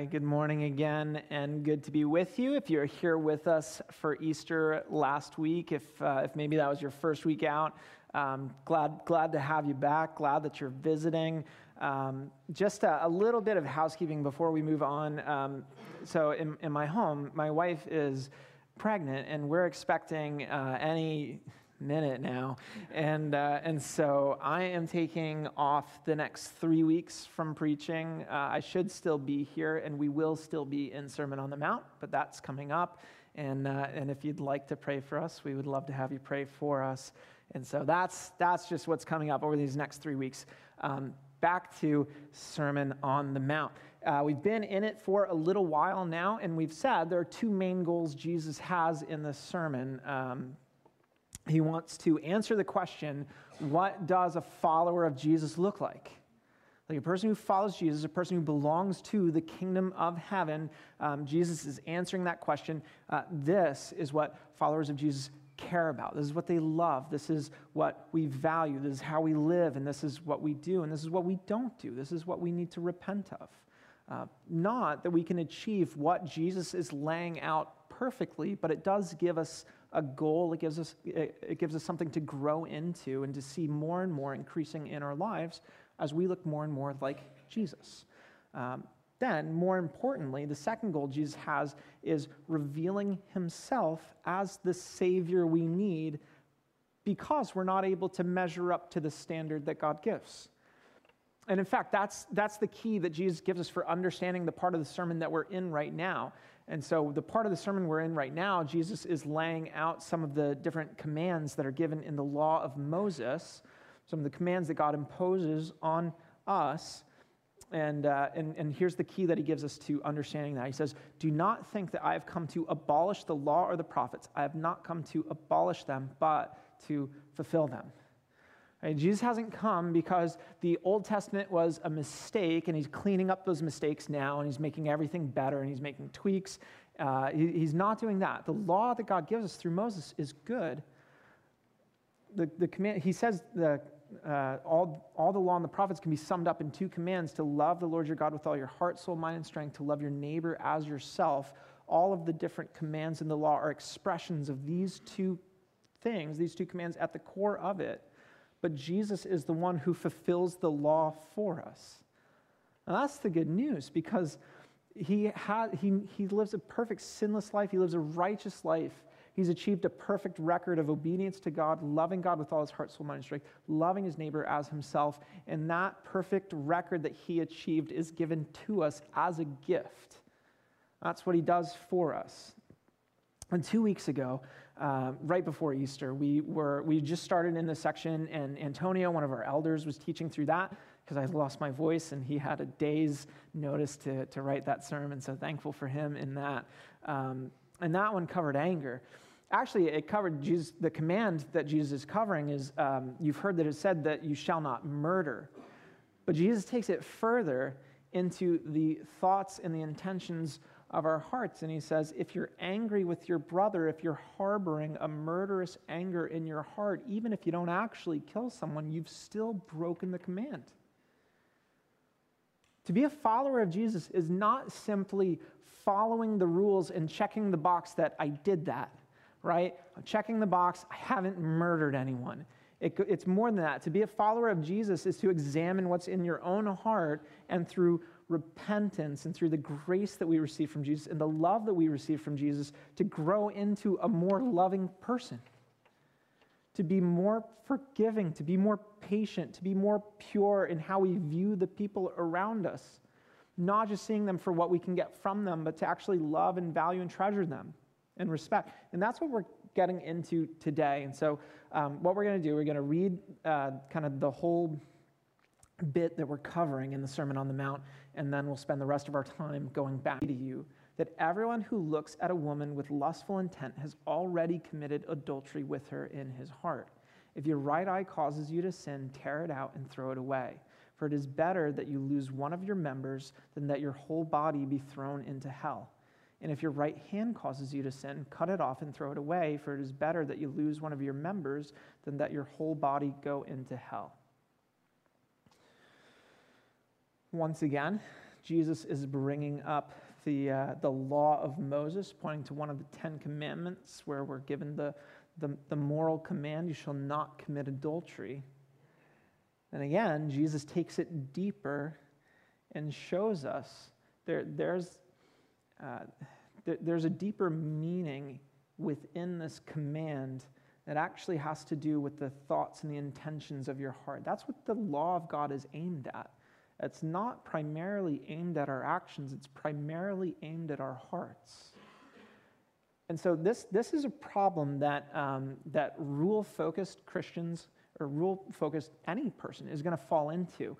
Good morning again, and good to be with you. If you're here with us for Easter last week, if maybe that was your first week out, glad to have you back. Glad that you're visiting. Just a little bit of housekeeping before we move on. So in my home, my wife is pregnant, and we're expecting any minute now, and so I am taking off the next 3 weeks from preaching. I should still be here, and we will still be in Sermon on the Mount, but that's coming up, and if you'd like to pray for us, we would love to have you pray for us, and so that's just what's coming up over these next 3 weeks. Back to Sermon on the Mount. We've been in it for a little while now, and we've said there are two main goals Jesus has in this sermon. He wants to answer the question, what does a follower of Jesus look like? Like a person who follows Jesus, a person who belongs to the kingdom of heaven, Jesus is answering that question. This is what followers of Jesus care about. This is what they love. This is what we value. This is how we live, and this is what we do, and this is what we don't do. This is what we need to repent of. Not that we can achieve what Jesus is laying out perfectly, but it does give us a goal. It gives us something to grow into and to see more and more increasing in our lives as we look more and more like Jesus. Then, more importantly, the second goal Jesus has is revealing himself as the Savior we need because we're not able to measure up to the standard that God gives. And in fact, that's the key that Jesus gives us for understanding the part of the sermon that we're in right now. And so the part of the sermon we're in right now, Jesus is laying out some of the different commands that are given in the law of Moses, some of the commands that God imposes on us. And here's the key that he gives us to understanding that. He says, do not think that I have come to abolish the law or the prophets. I have not come to abolish them, but to fulfill them. Right, Jesus hasn't come because the Old Testament was a mistake, and he's cleaning up those mistakes now, and he's making everything better, and he's making tweaks. He's not doing that. The law that God gives us through Moses is good. The command, he says all the law and the prophets can be summed up in two commands: to love the Lord your God with all your heart, soul, mind, and strength, to love your neighbor as yourself. All of the different commands in the law are expressions of these two things, these two commands at the core of it. But Jesus is the one who fulfills the law for us. And that's the good news, because he lives a perfect sinless life. He lives a righteous life. He's achieved a perfect record of obedience to God, loving God with all his heart, soul, mind, and strength, loving his neighbor as himself. And that perfect record that he achieved is given to us as a gift. That's what he does for us. And 2 weeks ago, right before Easter, we just started in this section, and Antonio, one of our elders, was teaching through that because I lost my voice, and he had a day's notice to write that sermon, so thankful for him in that. And that one covered anger. Actually, it covered Jesus. The command that Jesus is covering is, you've heard that it's said that you shall not murder. But Jesus takes it further into the thoughts and the intentions of our hearts, and he says, if you're angry with your brother, if you're harboring a murderous anger in your heart, even if you don't actually kill someone, you've still broken the command. To be a follower of Jesus is not simply following the rules and checking the box that I did that, right? I'm checking the box, I haven't murdered anyone. It's more than that. To be a follower of Jesus is to examine what's in your own heart, and through repentance and through the grace that we receive from Jesus and the love that we receive from Jesus, to grow into a more loving person, to be more forgiving, to be more patient, to be more pure in how we view the people around us, not just seeing them for what we can get from them, but to actually love and value and treasure them and respect. And that's what we're getting into today. And so what we're going to do, we're going to read kind of the whole bit that we're covering in the Sermon on the Mount, and then we'll spend the rest of our time going back to you, that everyone who looks at a woman with lustful intent has already committed adultery with her in his heart. If your right eye causes you to sin, tear it out and throw it away. For it is better that you lose one of your members than that your whole body be thrown into hell. And if your right hand causes you to sin, cut it off and throw it away, for it is better that you lose one of your members than that your whole body go into hell. Once again, Jesus is bringing up the law of Moses, pointing to one of the 10 Commandments, where we're given the moral command, you shall not commit adultery. And again, Jesus takes it deeper and shows us there's a deeper meaning within this command that actually has to do with the thoughts and the intentions of your heart. That's what the law of God is aimed at. It's not primarily aimed at our actions, it's primarily aimed at our hearts. And so this is a problem that, that rule-focused Christians, or rule-focused any person, is going to fall into,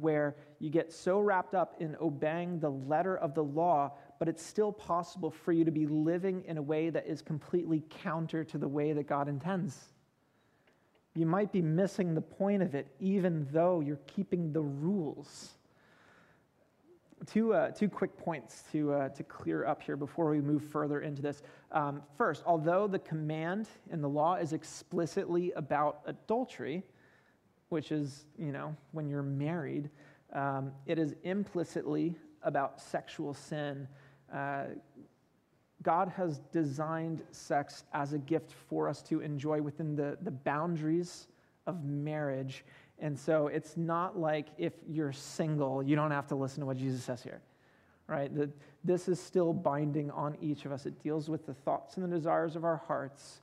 where you get so wrapped up in obeying the letter of the law, but it's still possible for you to be living in a way that is completely counter to the way that God intends. You might be missing the point of it, even though you're keeping the rules. Two quick points to clear up here before we move further into this. First, although the command in the law is explicitly about adultery, which is, when you're married, it is implicitly about sexual sin. God has designed sex as a gift for us to enjoy within the boundaries of marriage. And so it's not like if you're single, you don't have to listen to what Jesus says here, right? This is still binding on each of us. It deals with the thoughts and the desires of our hearts,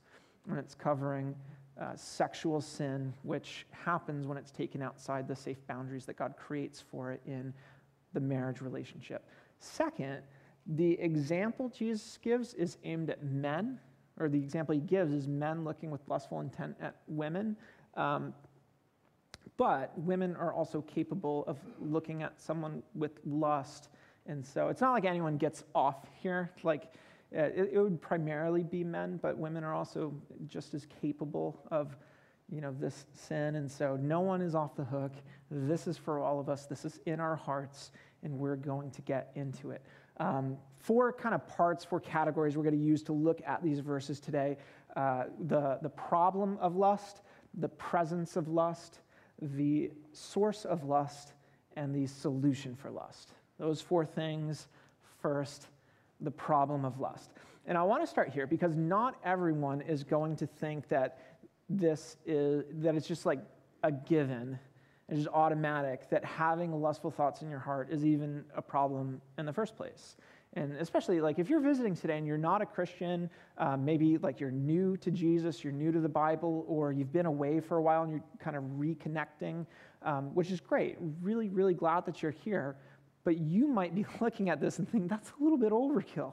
and it's covering sexual sin, which happens when it's taken outside the safe boundaries that God creates for it in the marriage relationship. Second, the example Jesus gives is aimed at men, or the example he gives is men looking with lustful intent at women. But women are also capable of looking at someone with lust. And so it's not like anyone gets off here. It would primarily be men, but women are also just as capable of this sin. And so no one is off the hook. This is for all of us. This is in our hearts, and we're going to get into it. Four categories we're going to use to look at these verses today. The problem of lust, the presence of lust, the source of lust, and the solution for lust. Those four things. First, the problem of lust. And I want to start here because not everyone is going to think that it's just like a given. It's just automatic that having lustful thoughts in your heart is even a problem in the first place. And especially if you're visiting today and you're not a Christian, maybe you're new to Jesus, you're new to the Bible, or you've been away for a while and you're kind of reconnecting, which is great. Really, really glad that you're here. But you might be looking at this and thinking, that's a little bit overkill.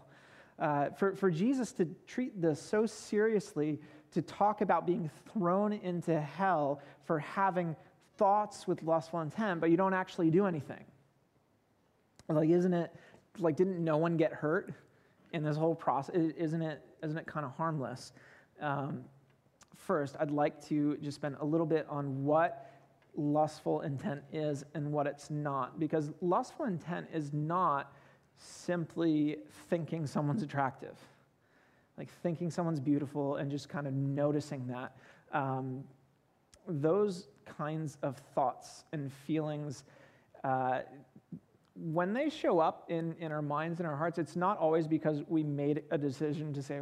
For Jesus to treat this so seriously, to talk about being thrown into hell for having thoughts with lustful intent, but you don't actually do anything. Didn't no one get hurt in this whole process? Isn't it kind of harmless? First, I'd like to just spend a little bit on what lustful intent is and what it's not, because lustful intent is not simply thinking someone's attractive, thinking someone's beautiful and just kind of noticing that. Those kinds of thoughts and feelings, when they show up in our minds and our hearts, it's not always because we made a decision to say,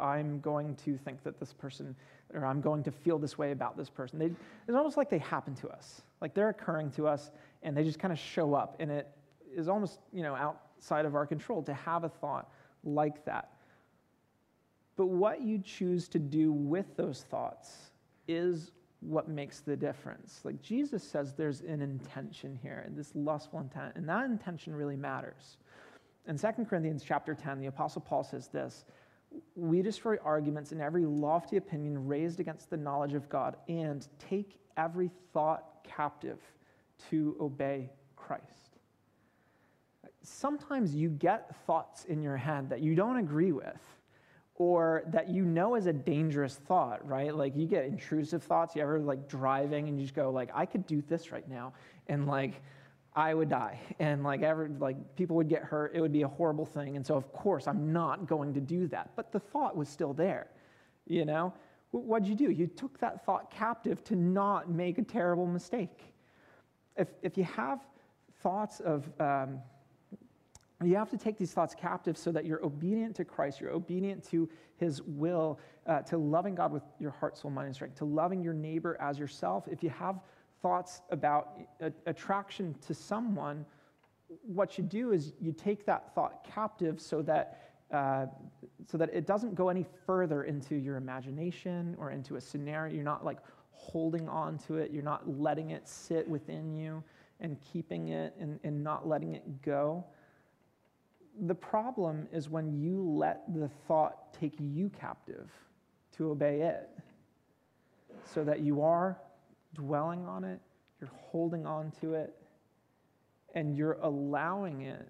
I'm going to think that this person, or I'm going to feel this way about this person. It's almost like they happen to us, they're occurring to us, and they just kind of show up, and it is almost outside of our control to have a thought like that. But what you choose to do with those thoughts is what makes the difference. Jesus says there's an intention here, and this lustful intent, and that intention really matters. In 2 Corinthians chapter 10, the Apostle Paul says this: we destroy arguments and every lofty opinion raised against the knowledge of God, and take every thought captive to obey Christ. Sometimes you get thoughts in your head that you don't agree with, or that is a dangerous thought, right? You get intrusive thoughts. You ever driving and you just go I could do this right now, and I would die, and people would get hurt. It would be a horrible thing, and so of course I'm not going to do that. But the thought was still there, What'd you do? You took that thought captive to not make a terrible mistake. If you have thoughts of, you have to take these thoughts captive so that you're obedient to Christ, you're obedient to his will, to loving God with your heart, soul, mind, and strength, to loving your neighbor as yourself. If you have thoughts about attraction to someone, what you do is you take that thought captive so that it doesn't go any further into your imagination or into a scenario. You're not like holding on to it. You're not letting it sit within you and keeping it and not letting it go. The problem is when you let the thought take you captive to obey it, so that you are dwelling on it, you're holding on to it, and you're allowing it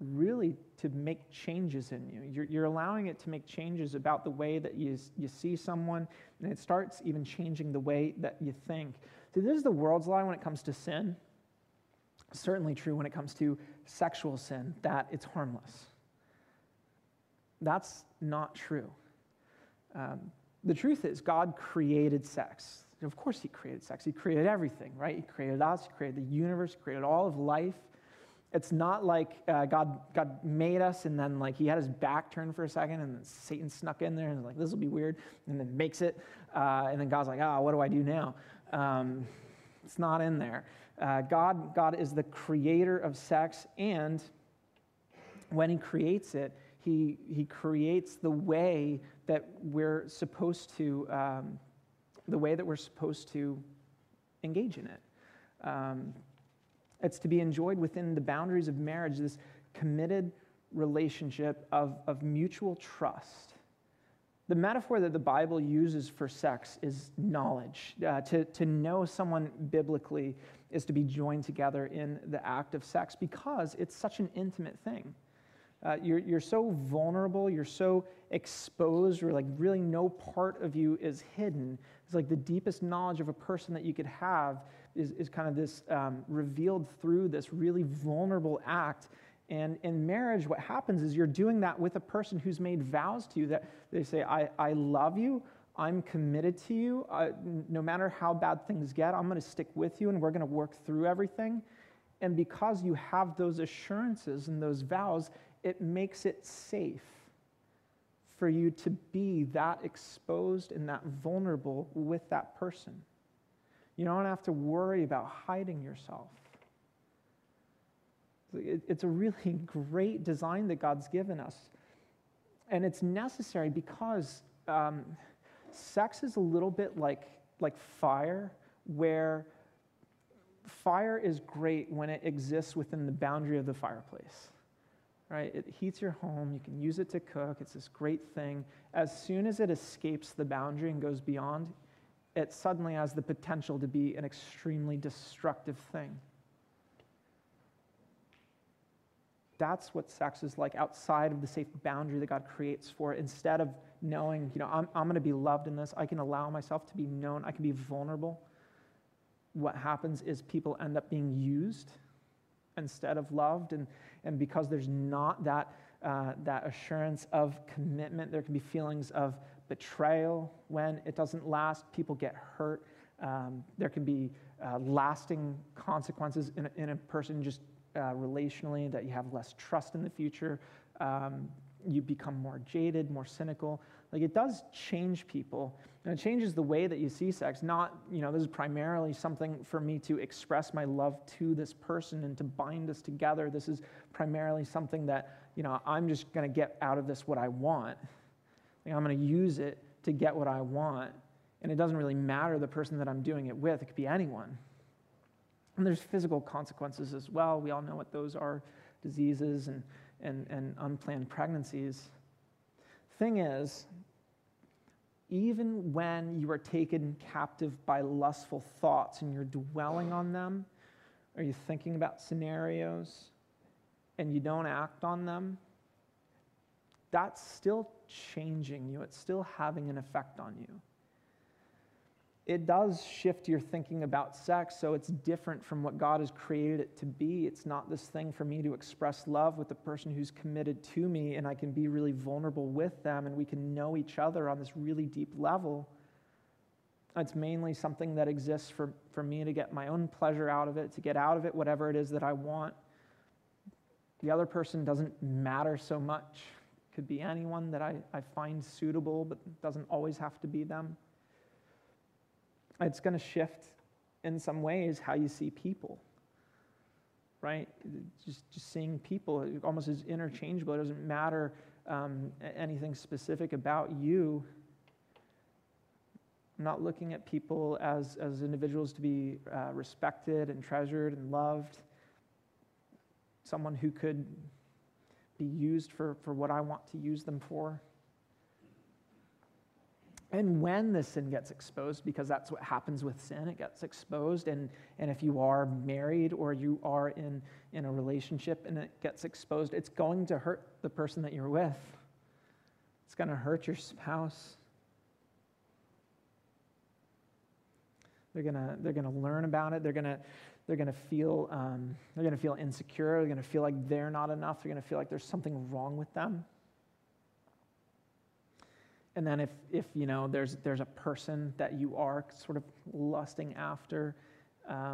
really to make changes in you. You're allowing it to make changes about the way that you see someone, and it starts even changing the way that you think. So this is the world's lie when it comes to sin. Certainly true when it comes to sexual sin, that it's harmless. That's not true. The truth is God created sex. Of course he created sex. He created everything, right? He created us, he created the universe, he created all of life. It's not like God made us and then like he had his back turned for a second and then Satan snuck in there and was like, this will be weird, and then makes it. And then God's like, what do I do now? It's not in there. God is the creator of sex, and when he creates it, he creates the way that we're supposed to engage in it. It's to be enjoyed within the boundaries of marriage, this committed relationship of mutual trust. The metaphor that the Bible uses for sex is knowledge. To know someone biblically is to be joined together in the act of sex, because it's such an intimate thing. You're so vulnerable, you're so exposed, or like really no part of you is hidden. It's like the deepest knowledge of a person that you could have is kind of this revealed through this really vulnerable act. And in marriage, what happens is you're doing that with a person who's made vows to you that they say, I love you, I'm committed to you, no matter how bad things get, I'm going to stick with you and we're going to work through everything. And because you have those assurances and those vows, it makes it safe for you to be that exposed and that vulnerable with that person. You don't have to worry about hiding yourself. It's a really great design that God's given us. And it's necessary because sex is a little bit like fire, where fire is great when it exists within the boundary of the fireplace, right? It heats your home. You can use it to cook. It's this great thing. As soon as it escapes the boundary and goes beyond, it suddenly has the potential to be an extremely destructive thing. That's what sex is like outside of the safe boundary that God creates for it. Instead of knowing, I'm going to be loved in this, I can allow myself to be known, I can be vulnerable. What happens is people end up being used instead of loved, and because there's not that assurance of commitment, there can be feelings of betrayal when it doesn't last. People get hurt. There can be lasting consequences in a person just relationally, that you have less trust in the future, you become more jaded, more cynical. Like, it does change people, and it changes the way that you see sex. Not, this is primarily something for me to express my love to this person and to bind us together. This is primarily something that, I'm just going to get out of this what I want. Like, I'm going to use it to get what I want, and it doesn't really matter the person that I'm doing it with. It could be anyone. And there's physical consequences as well. We all know what those are, diseases and unplanned pregnancies. Thing is, even when you are taken captive by lustful thoughts and you're dwelling on them, or you're thinking about scenarios and you don't act on them, that's still changing you. It's still having an effect on you. It does shift your thinking about sex, so it's different from what God has created it to be. It's not this thing for me to express love with the person who's committed to me, and I can be really vulnerable with them, and we can know each other on this really deep level. It's mainly something that exists for me to get my own pleasure out of it, to get out of it whatever it is that I want. The other person doesn't matter so much. It could be anyone that I find suitable, but it doesn't always have to be them. It's going to shift, in some ways, how you see people, right? Just seeing people almost is interchangeable. It doesn't matter anything specific about you. I'm not looking at people as individuals to be respected and treasured and loved. Someone who could be used for what I want to use them for. And when this sin gets exposed, because that's what happens with sin, it gets exposed, and if you are married or you are in a relationship and it gets exposed, it's going to hurt the person that you're with. It's going to hurt your spouse. They're gonna learn about it. They're gonna feel insecure. They're gonna feel like they're not enough. They're gonna feel like there's something wrong with them. And then if you know there's a person that you are sort of lusting after, and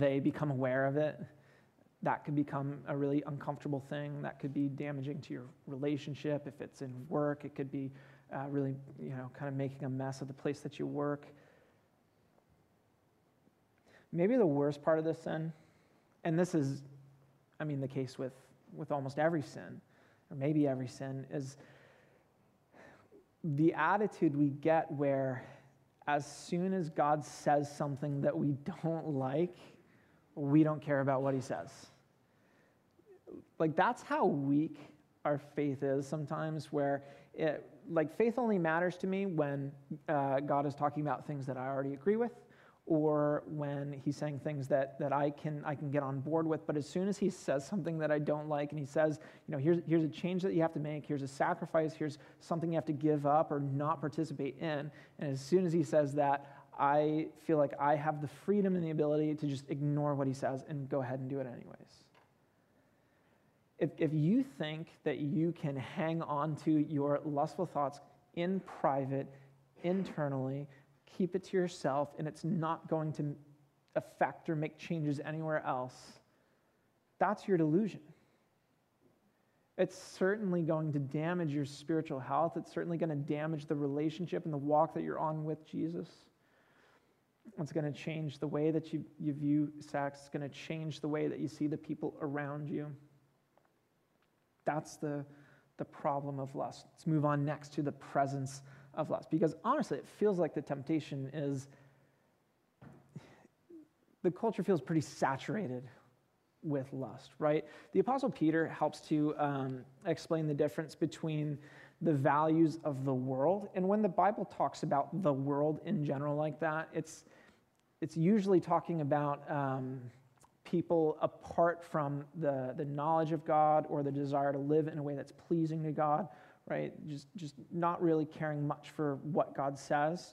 they become aware of it, that could become a really uncomfortable thing. That could be damaging to your relationship. If it's in work, it could be really kind of making a mess of the place that you work. Maybe the worst part of this sin, and this is, I mean, the case with almost every sin, or maybe every sin, is the attitude we get where as soon as God says something that we don't like, we don't care about what he says. Like, that's how weak our faith is sometimes, where it, like, faith only matters to me when God is talking about things that I already agree with, or when he's saying things that I can get on board with. But as soon as he says something that I don't like, and he says, here's a change that you have to make, here's a sacrifice, here's something you have to give up or not participate in, and as soon as he says that, I feel like I have the freedom and the ability to just ignore what he says and go ahead and do it anyways. If you think that you can hang on to your lustful thoughts in private, internally, keep it to yourself, and it's not going to affect or make changes anywhere else, that's your delusion. It's certainly going to damage your spiritual health. It's certainly going to damage the relationship and the walk that you're on with Jesus. It's going to change the way that you view sex. It's going to change the way that you see the people around you. That's the problem of lust. Let's move on next to the presence of lust, because honestly, it feels like the temptation is, the culture feels pretty saturated with lust, right? The Apostle Peter helps to explain the difference between the values of the world, and when the Bible talks about the world in general like that, it's usually talking about people apart from the knowledge of God or the desire to live in a way that's pleasing to God, right? Just not really caring much for what God says.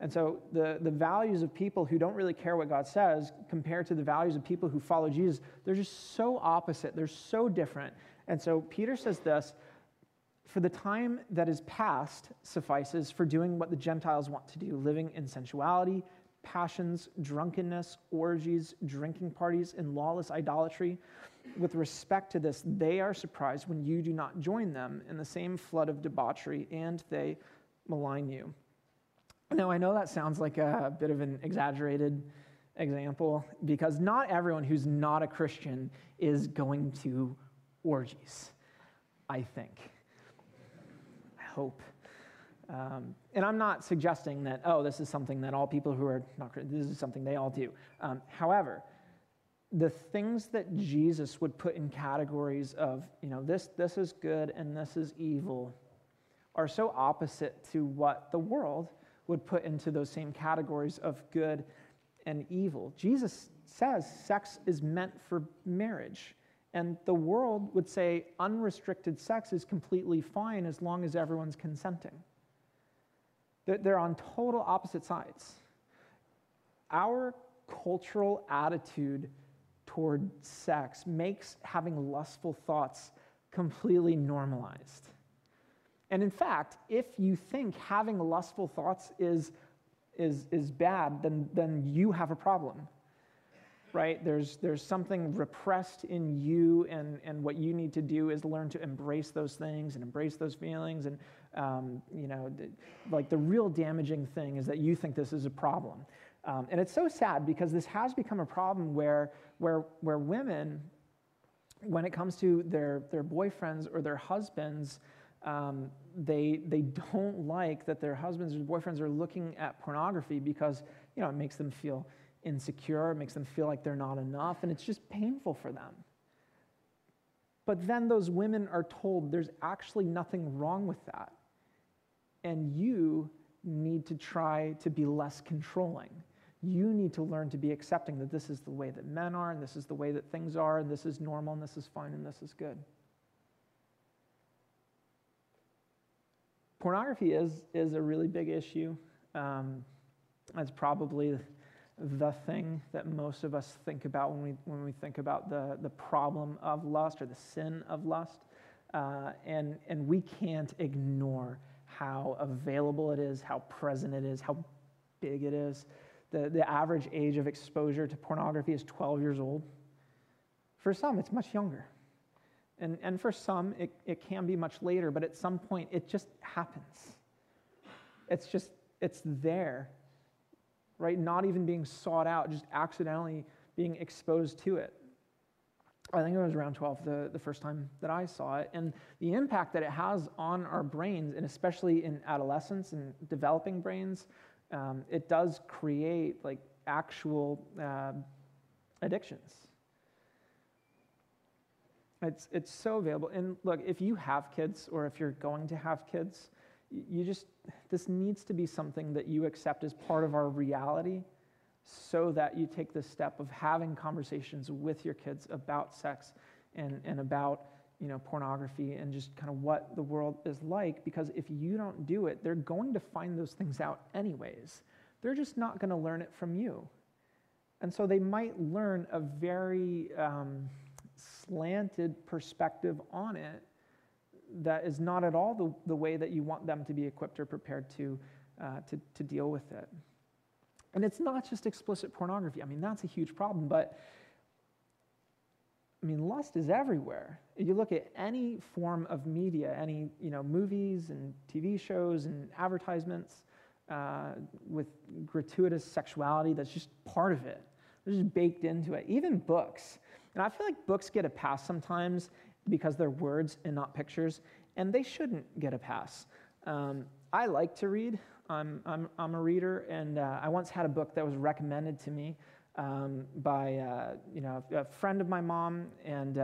And so the values of people who don't really care what God says compared to the values of people who follow Jesus, they're just so opposite. They're so different. And so Peter says this, for the time that is past suffices for doing what the Gentiles want to do, living in sensuality, passions, drunkenness, orgies, drinking parties, and lawless idolatry. With respect to this, they are surprised when you do not join them in the same flood of debauchery, and they malign you. Now, I know that sounds like a bit of an exaggerated example, because not everyone who's not a Christian is going to orgies, I think. I hope. And I'm not suggesting that, oh, this is something that all people who are not Christian, this is something they all do. However, the things that Jesus would put in categories of, this is good and this is evil, are so opposite to what the world would put into those same categories of good and evil. Jesus says sex is meant for marriage, and the world would say unrestricted sex is completely fine as long as everyone's consenting. They're on total opposite sides. Our cultural attitude toward sex makes having lustful thoughts completely normalized. And in fact, if you think having lustful thoughts is is bad, then you have a problem, right? There's something repressed in you, and what you need to do is learn to embrace those things and embrace those feelings. And like the real damaging thing is that you think this is a problem, and it's so sad because this has become a problem where women, when it comes to their boyfriends or their husbands, they don't like that their husbands or boyfriends are looking at pornography because, you know, it makes them feel insecure, it makes them feel like they're not enough, and it's just painful for them. But then those women are told there's actually nothing wrong with that, and you need to try to be less controlling. You need to learn to be accepting that this is the way that men are, and this is the way that things are, and this is normal, and this is fine, and this is good. Pornography is a really big issue. That's probably the thing that most of us think about when we think about the problem of lust or the sin of lust. And we can't ignore how available it is, how present it is, how big it is. The average age of exposure to pornography is 12 years old. For some, it's much younger. And for some, it can be much later, but at some point, it just happens. It's there, right? Not even being sought out, just accidentally being exposed to it. I think it was around 12 the first time that I saw it. And the impact that it has on our brains, and especially in adolescence and developing brains, it does create like actual addictions. It's so available. And look, if you have kids or if you're going to have kids, this needs to be something that you accept as part of our reality so that you take the step of having conversations with your kids about sex and about, you know, pornography and just kind of what the world is like, because if you don't do it, they're going to find those things out anyways. They're just not going to learn it from you. And so they might learn a very slanted perspective on it that is not at all the way that you want them to be equipped or prepared to deal with it. And it's not just explicit pornography. I mean, that's a huge problem, but I mean, lust is everywhere. You look at any form of media, any, you know, movies and TV shows and advertisements with gratuitous sexuality. That's just part of it. It's just baked into it. Even books. And I feel like books get a pass sometimes because they're words and not pictures, and they shouldn't get a pass. I like to read. I'm a reader, and I once had a book that was recommended to me by you know, a friend of my mom, and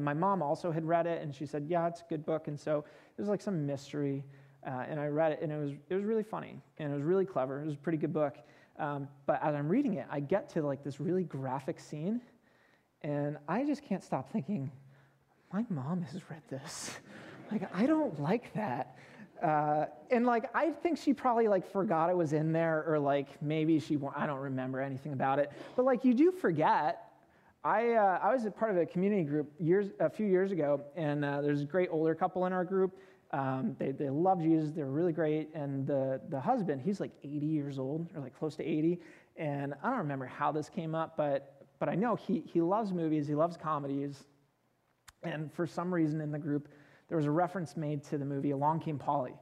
my mom also had read it, and she said, yeah, it's a good book. And so it was like some mystery, and I read it, and it was really funny, and it was really clever. It was a pretty good book. But as I'm reading it, I get to like this really graphic scene, and I just can't stop thinking, my mom has read this. Like, I don't like that. And like, I think she probably like forgot it was in there, or like maybe she won't, I don't remember anything about it. But like, you do forget. I was a part of a community group a few years ago, and there's a great older couple in our group. They love Jesus. They're really great. And the husband, he's like 80 years old, or like close to 80. And I don't remember how this came up, but I know he loves movies. He loves comedies. And for some reason in the group, there was a reference made to the movie Along Came Polly,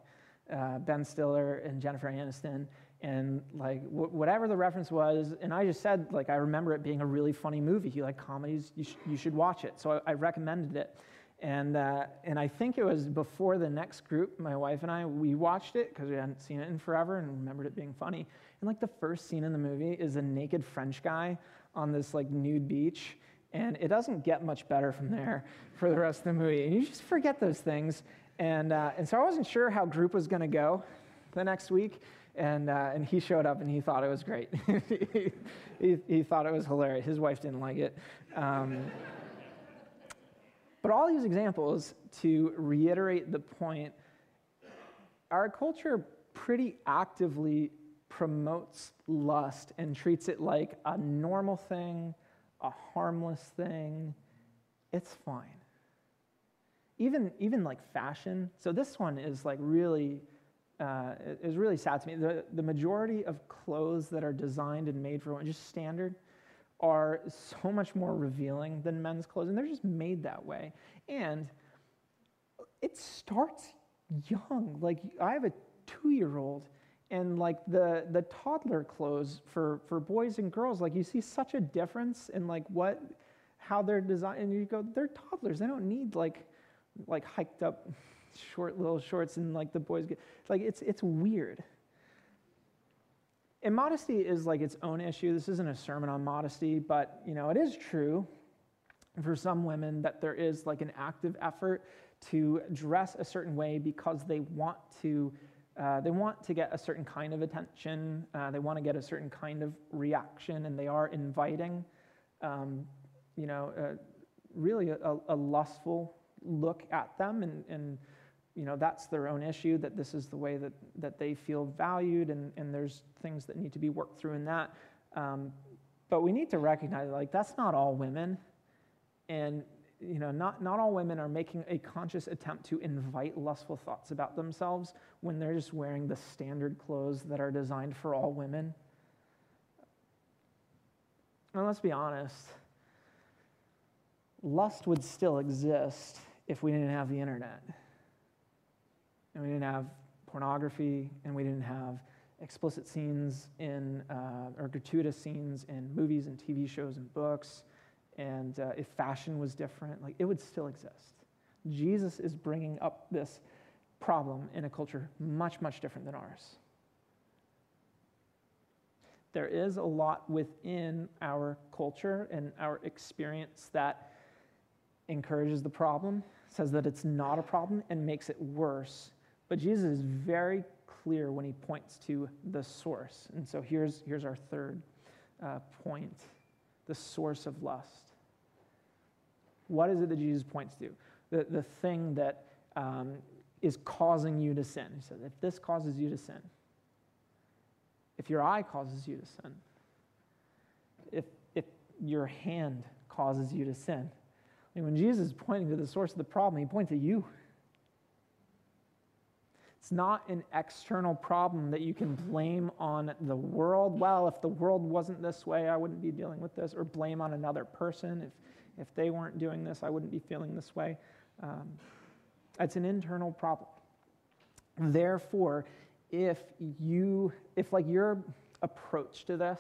Ben Stiller and Jennifer Aniston, and like whatever the reference was, and I just said, like, I remember it being a really funny movie. You like comedies, you should watch it. So I recommended it, and I think it was before the next group, my wife and I, we watched it because we hadn't seen it in forever and remembered it being funny. And like the first scene in the movie is a naked French guy on this like nude beach. And it doesn't get much better from there for the rest of the movie. And you just forget those things. And so I wasn't sure how group was going to go the next week. And he showed up, and he thought it was great. he thought it was hilarious. His wife didn't like it. But all these examples to reiterate the point, our culture pretty actively promotes lust and treats it like a normal thing, a harmless thing. It's fine. Even like fashion. So this one is like really is really sad to me. The majority of clothes that are designed and made for women, just standard, are so much more revealing than men's clothes, and they're just made that way. And it starts young. Like, I have a 2-year-old, and like the toddler clothes for boys and girls, like you see such a difference in like how they're designed, and you go, they're toddlers. They don't need like hiked up short little shorts, and like the boys get like it's weird. And modesty is like its own issue. This isn't a sermon on modesty, but you know, it is true for some women that there is like an active effort to dress a certain way because they want to get a certain kind of attention. They want to get a certain kind of reaction, and they are inviting, you know, really a lustful look at them, and you know, that's their own issue, that this is the way that they feel valued, and there's things that need to be worked through in that. But we need to recognize, like, that's not all women, and you know, not all women are making a conscious attempt to invite lustful thoughts about themselves when they're just wearing the standard clothes that are designed for all women. And let's be honest, lust would still exist if we didn't have the internet, and we didn't have pornography, and we didn't have explicit scenes in, or gratuitous scenes in movies and TV shows and books, and if fashion was different, like, it would still exist. Jesus is bringing up this problem in a culture much, much different than ours. There is a lot within our culture and our experience that encourages the problem, says that it's not a problem, and makes it worse. But Jesus is very clear when he points to the source. And so here's our third point, the source of lust. What is it that Jesus points to? The thing that is causing you to sin. He says, if this causes you to sin, if your eye causes you to sin, if your hand causes you to sin, and when Jesus is pointing to the source of the problem, he points at you. It's not an external problem that you can blame on the world. Well, if the world wasn't this way, I wouldn't be dealing with this. Or blame on another person. If they weren't doing this, I wouldn't be feeling this way. It's an internal problem. Therefore, if your approach to this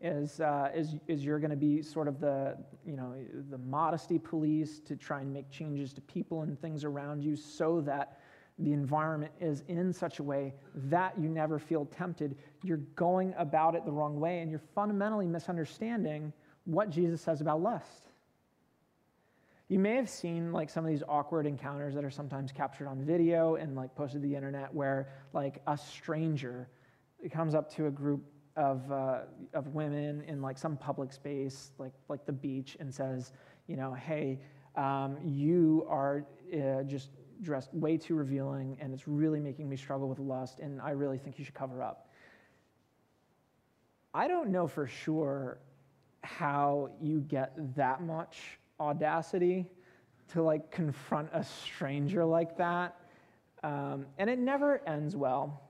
is you're going to be sort of the modesty police to try and make changes to people and things around you so that the environment is in such a way that you never feel tempted, you're going about it the wrong way, and you're fundamentally misunderstanding what Jesus says about lust. You may have seen like some of these awkward encounters that are sometimes captured on video and like posted to the internet, where like a stranger comes up to a group of women in like some public space, like the beach, and says, you know, hey, you are just dressed way too revealing, and it's really making me struggle with lust, and I really think you should cover up. I don't know for sure how you get that much audacity to like confront a stranger like that, and it never ends well.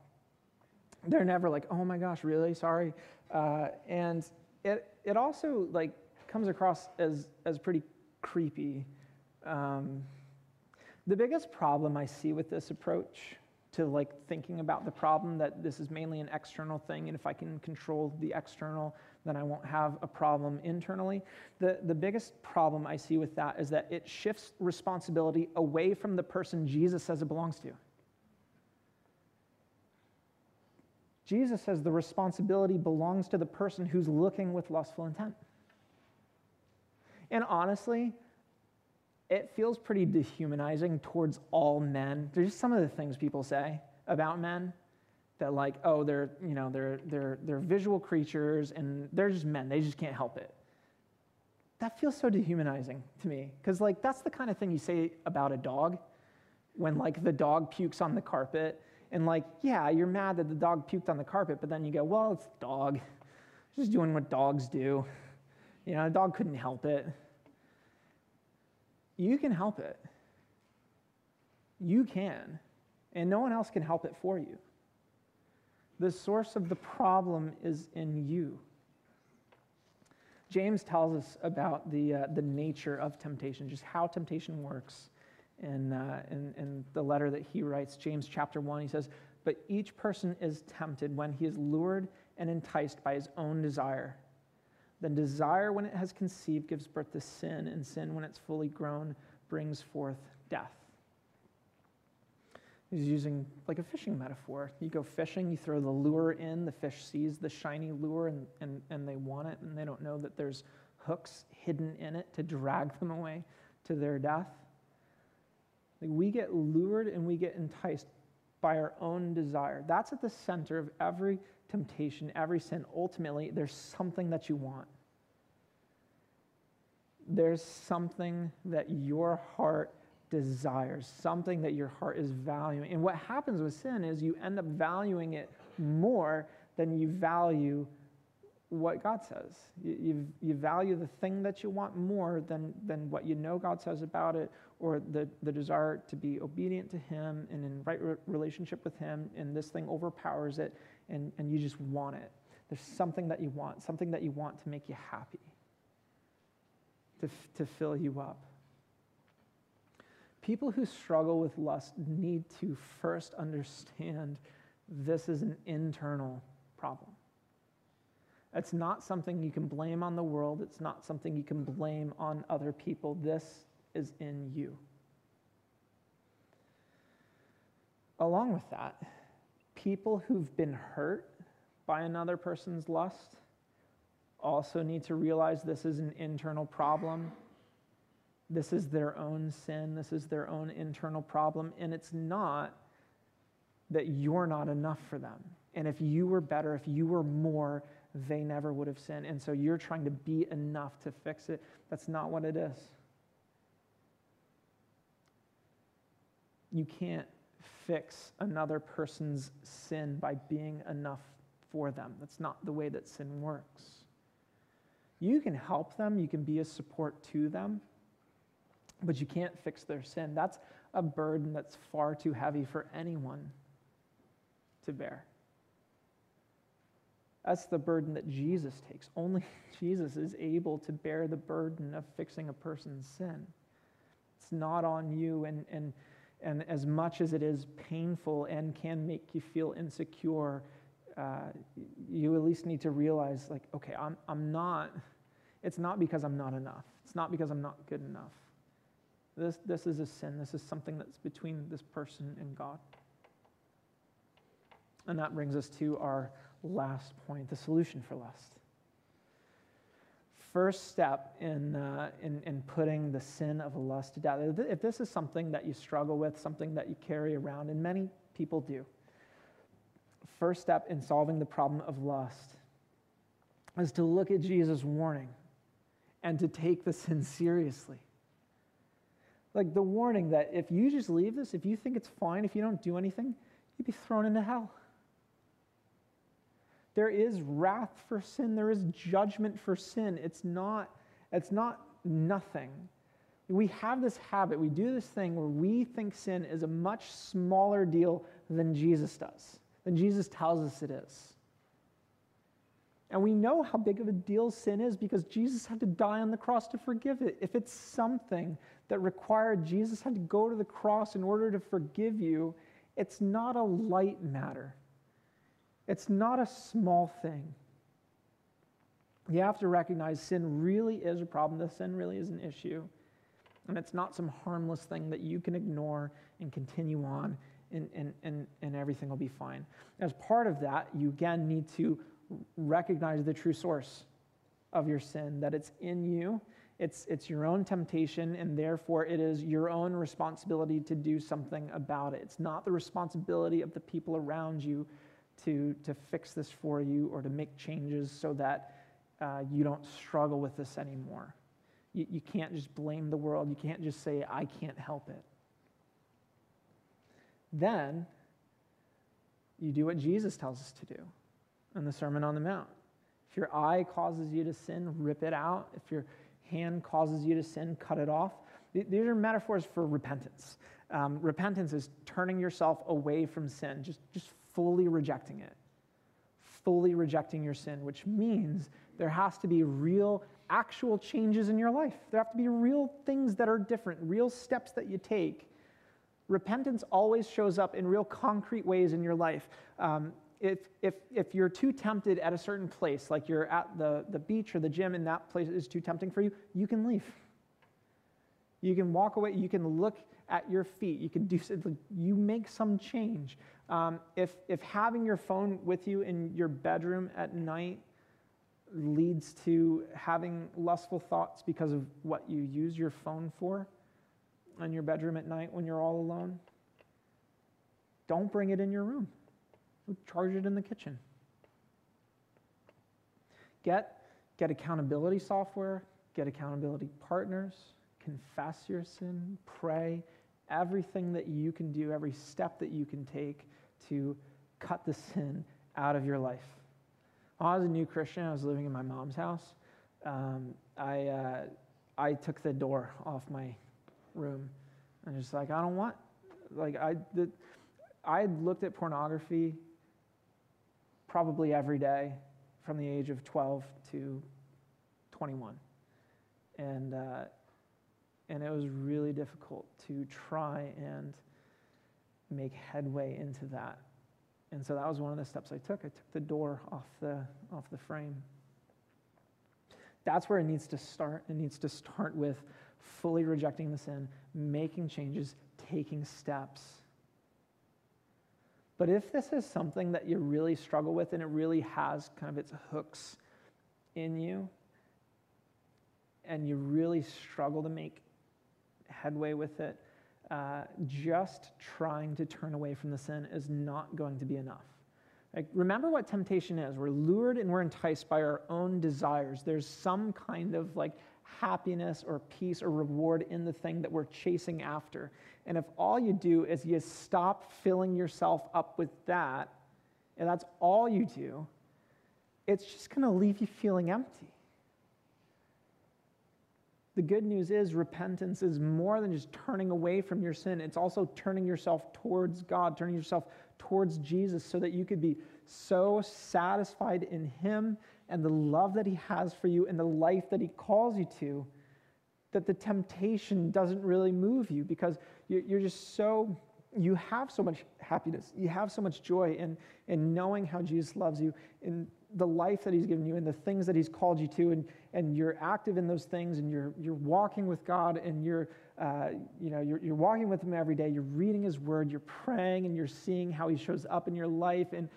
They're never like, oh my gosh, really? Sorry. And it also like comes across as pretty creepy. The biggest problem I see with this approach to like thinking about the problem, that this is mainly an external thing, and if I can control the external, then I won't have a problem internally. The biggest problem I see with that is that it shifts responsibility away from the person Jesus says it belongs to. Jesus says the responsibility belongs to the person who's looking with lustful intent. And honestly, it feels pretty dehumanizing towards all men. There's just some of the things people say about men that like, oh, they're visual creatures, and they're just men, they just can't help it. That feels so dehumanizing to me, because like that's the kind of thing you say about a dog when like the dog pukes on the carpet. And like, yeah, you're mad that the dog puked on the carpet, but then you go, well, it's the dog. Just doing what dogs do. You know, the dog couldn't help it. You can help it. You can. And no one else can help it for you. The source of the problem is in you. James tells us about the nature of temptation, just how temptation works. In the letter that he writes, James chapter 1, he says, "But each person is tempted when he is lured and enticed by his own desire. Then desire, when it has conceived, gives birth to sin, and sin, when it's fully grown, brings forth death." He's using like a fishing metaphor. You go fishing, you throw the lure in, the fish sees the shiny lure and they want it, and they don't know that there's hooks hidden in it to drag them away to their death. Like, we get lured and we get enticed by our own desire. That's at the center of every temptation, every sin. Ultimately, there's something that you want. There's something that your heart desires, something that your heart is valuing. And what happens with sin is you end up valuing it more than you value what God says. You value the thing that you want more than what you know God says about it, or the desire to be obedient to Him and in right relationship with Him, and this thing overpowers it, and you just want it. There's something that you want to make you happy, to fill you up. People who struggle with lust need to first understand this is an internal problem. It's not something you can blame on the world. It's not something you can blame on other people. This is in you. Along with that, people who've been hurt by another person's lust also need to realize this is an internal problem. This is their own sin. This is their own internal problem. And it's not that you're not enough for them. And if you were better, if you were more, they never would have sinned. And so you're trying to be enough to fix it. That's not what it is. You can't fix another person's sin by being enough for them. That's not the way that sin works. You can help them. You can be a support to them. But you can't fix their sin. That's a burden that's far too heavy for anyone to bear. That's the burden that Jesus takes. Only Jesus is able to bear the burden of fixing a person's sin. It's not on you, and as much as it is painful and can make you feel insecure, you at least need to realize, like, okay, I'm not, it's not because I'm not enough. It's not because I'm not good enough. This is a sin. This is something that's between this person and God. And that brings us to our last point, the solution for lust. First step in putting the sin of lust to death. If this is something that you struggle with, something that you carry around, and many people do, first step in solving the problem of lust is to look at Jesus' warning and to take the sin seriously. Like the warning that if you just leave this, if you think it's fine, if you don't do anything, you'd be thrown into hell. There is wrath for sin. There is judgment for sin. It's not nothing. We have this habit. We do this thing where we think sin is a much smaller deal than Jesus does, than Jesus tells us it is. And we know how big of a deal sin is because Jesus had to die on the cross to forgive it. If it's something that required Jesus had to go to the cross in order to forgive you, it's not a light matter. It's not a small thing. You have to recognize sin really is a problem. This sin really is an issue. And it's not some harmless thing that you can ignore and continue on and everything will be fine. As part of that, you again need to recognize the true source of your sin, that it's in you, it's your own temptation, and therefore it is your own responsibility to do something about it. It's not the responsibility of the people around you to fix this for you or to make changes so that you don't struggle with this anymore. You can't just blame the world. You can't just say, I can't help it. Then you do what Jesus tells us to do in the Sermon on the Mount. If your eye causes you to sin, rip it out. If your hand causes you to sin, cut it off. These are metaphors for repentance. Repentance is turning yourself away from sin, just fully rejecting it. fully rejecting your sin, which means there has to be real, actual changes in your life. There have to be real things that are different, real steps that you take. Repentance always shows up in real concrete ways in your life. If you're too tempted at a certain place, like you're at the beach or the gym and that place is too tempting for you, you can leave. You can walk away. You can look at your feet. You can do something. You make some change. If having your phone with you in your bedroom at night leads to having lustful thoughts because of what you use your phone for in your bedroom at night when you're all alone, don't bring it in your room. Charge it in the kitchen. Get accountability software. Get accountability partners. Confess your sin, pray, everything that you can do, every step that you can take to cut the sin out of your life. When I was a new Christian, I was living in my mom's house. I took the door off my room. I'm just like, I don't want, like I looked at pornography probably every day from the age of 12 to 21. And it was really difficult to try and make headway into that. And so that was one of the steps I took. I took the door off the frame. That's where it needs to start. It needs to start with fully rejecting the sin, making changes, taking steps. But if this is something that you really struggle with and it really has kind of its hooks in you, and you really struggle to make headway with it, just trying to turn away from the sin is not going to be enough. Like, remember what temptation is. We're lured and we're enticed by our own desires. There's some kind of like happiness or peace or reward in the thing that we're chasing after. And if all you do is you stop filling yourself up with that, and that's all you do, it's just going to leave you feeling empty. The good news is repentance is more than just turning away from your sin. It's also turning yourself towards God, turning yourself towards Jesus so that you could be so satisfied in him and the love that he has for you and the life that he calls you to that the temptation doesn't really move you because you're just so, you have so much happiness. You have so much joy in knowing how Jesus loves you and the life that he's given you and the things that he's called you to, and you're active in those things, and you're walking with God, and you're walking with him every day. You're reading his word, you're praying, and you're seeing how he shows up in your life, and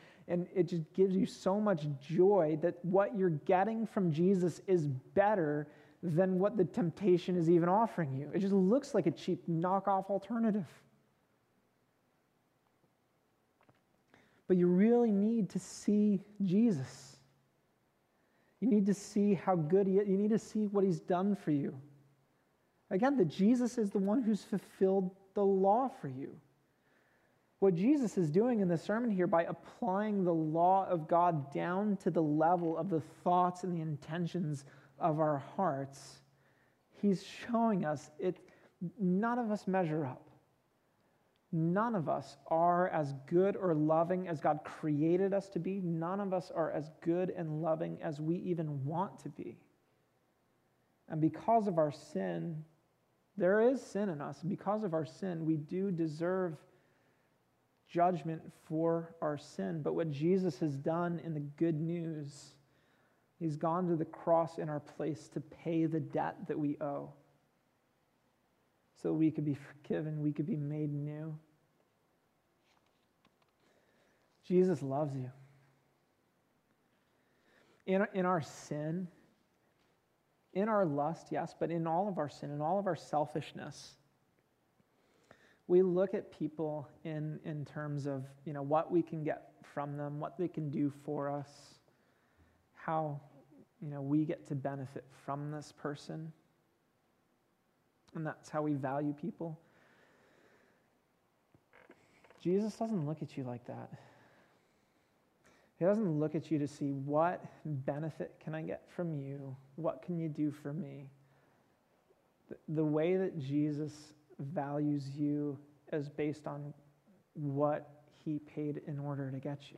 it just gives you so much joy that what you're getting from Jesus is better than what the temptation is even offering you. It just looks like a cheap knockoff alternative. But you really need to see Jesus. You need to see how good he is. You need to see what he's done for you. Again, that Jesus is the one who's fulfilled the law for you. What Jesus is doing in the sermon here by applying the law of God down to the level of the thoughts and the intentions of our hearts, he's showing us it. None of us measure up. None of us are as good or loving as God created us to be. None of us are as good and loving as we even want to be. And because of our sin, there is sin in us. Because of our sin, we do deserve judgment for our sin. But what Jesus has done in the good news, he's gone to the cross in our place to pay the debt that we owe. So we could be forgiven, we could be made new. Jesus loves you. In our sin, in our lust, yes, but in all of our sin, in all of our selfishness, we look at people in terms of, you know, what we can get from them, what they can do for us, how, you know, we get to benefit from this person. And that's how we value people. Jesus doesn't look at you like that. He doesn't look at you to see what benefit can I get from you? What can you do for me? The way that Jesus values you is based on what he paid in order to get you.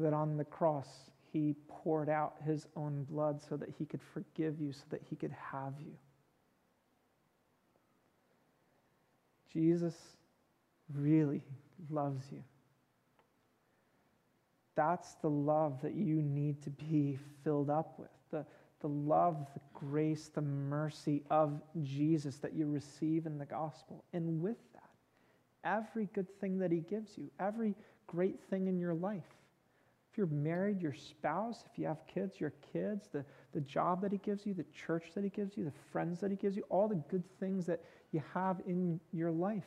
that on the cross he poured out his own blood so that he could forgive you, so that he could have you. Jesus really loves you. That's the love that you need to be filled up with. The love, the grace, the mercy of Jesus that you receive in the gospel. And with that, every good thing that he gives you, every great thing in your life. If you're married, your spouse, if you have kids, your kids, the job that he gives you, the church that he gives you, the friends that he gives you, all the good things that you have in your life.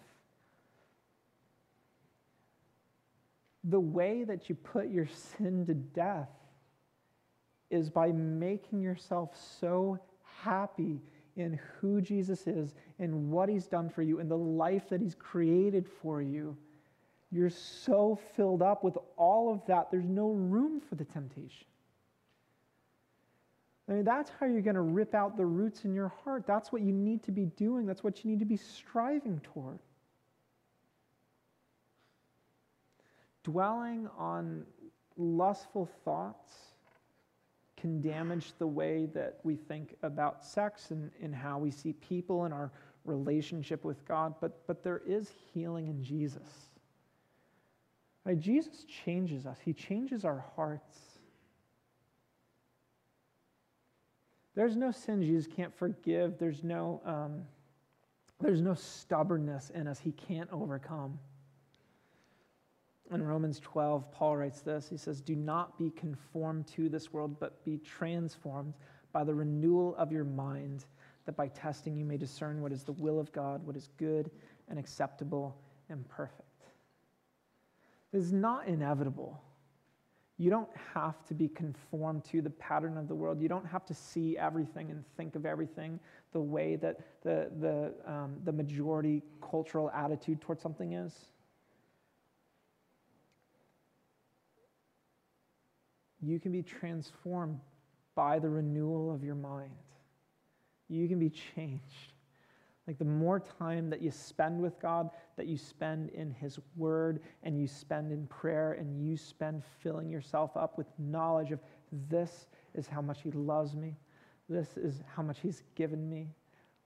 The way that you put your sin to death is by making yourself so happy in who Jesus is and what he's done for you and the life that he's created for you. You're so filled up with all of that, there's no room for the temptation. I mean, that's how you're going to rip out the roots in your heart. That's what you need to be doing. That's what you need to be striving toward. Dwelling on lustful thoughts can damage the way that we think about sex and how we see people and our relationship with God, but there is healing in Jesus. Right? Jesus changes us. He changes our hearts. There's no sin Jesus can't forgive. There's no stubbornness in us he can't overcome. In Romans 12, Paul writes this. He says, "Do not be conformed to this world, but be transformed by the renewal of your mind, that by testing you may discern what is the will of God, what is good and acceptable and perfect." This is not inevitable. You don't have to be conformed to the pattern of the world. You don't have to see everything and think of everything the way that the majority cultural attitude towards something is. You can be transformed by the renewal of your mind. You can be changed. Like the more time that you spend with God, that you spend in his word, and you spend in prayer, and you spend filling yourself up with knowledge of this is how much he loves me. This is how much he's given me.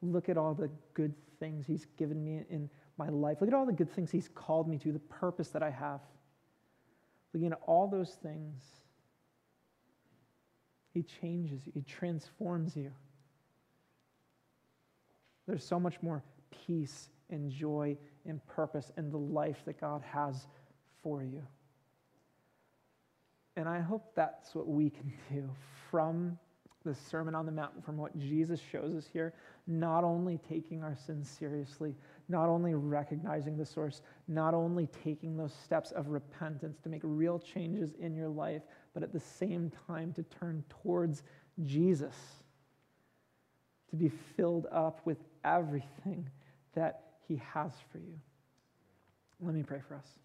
Look at all the good things he's given me in my life. Look at all the good things he's called me to, the purpose that I have. Looking at all those things, he changes you. He transforms you. There's so much more peace and joy and purpose in the life that God has for you. And I hope that's what we can do from the Sermon on the Mount, from what Jesus shows us here, not only taking our sins seriously, not only recognizing the source, not only taking those steps of repentance to make real changes in your life, but at the same time to turn towards Jesus, to be filled up with everything that he has for you. Let me pray for us.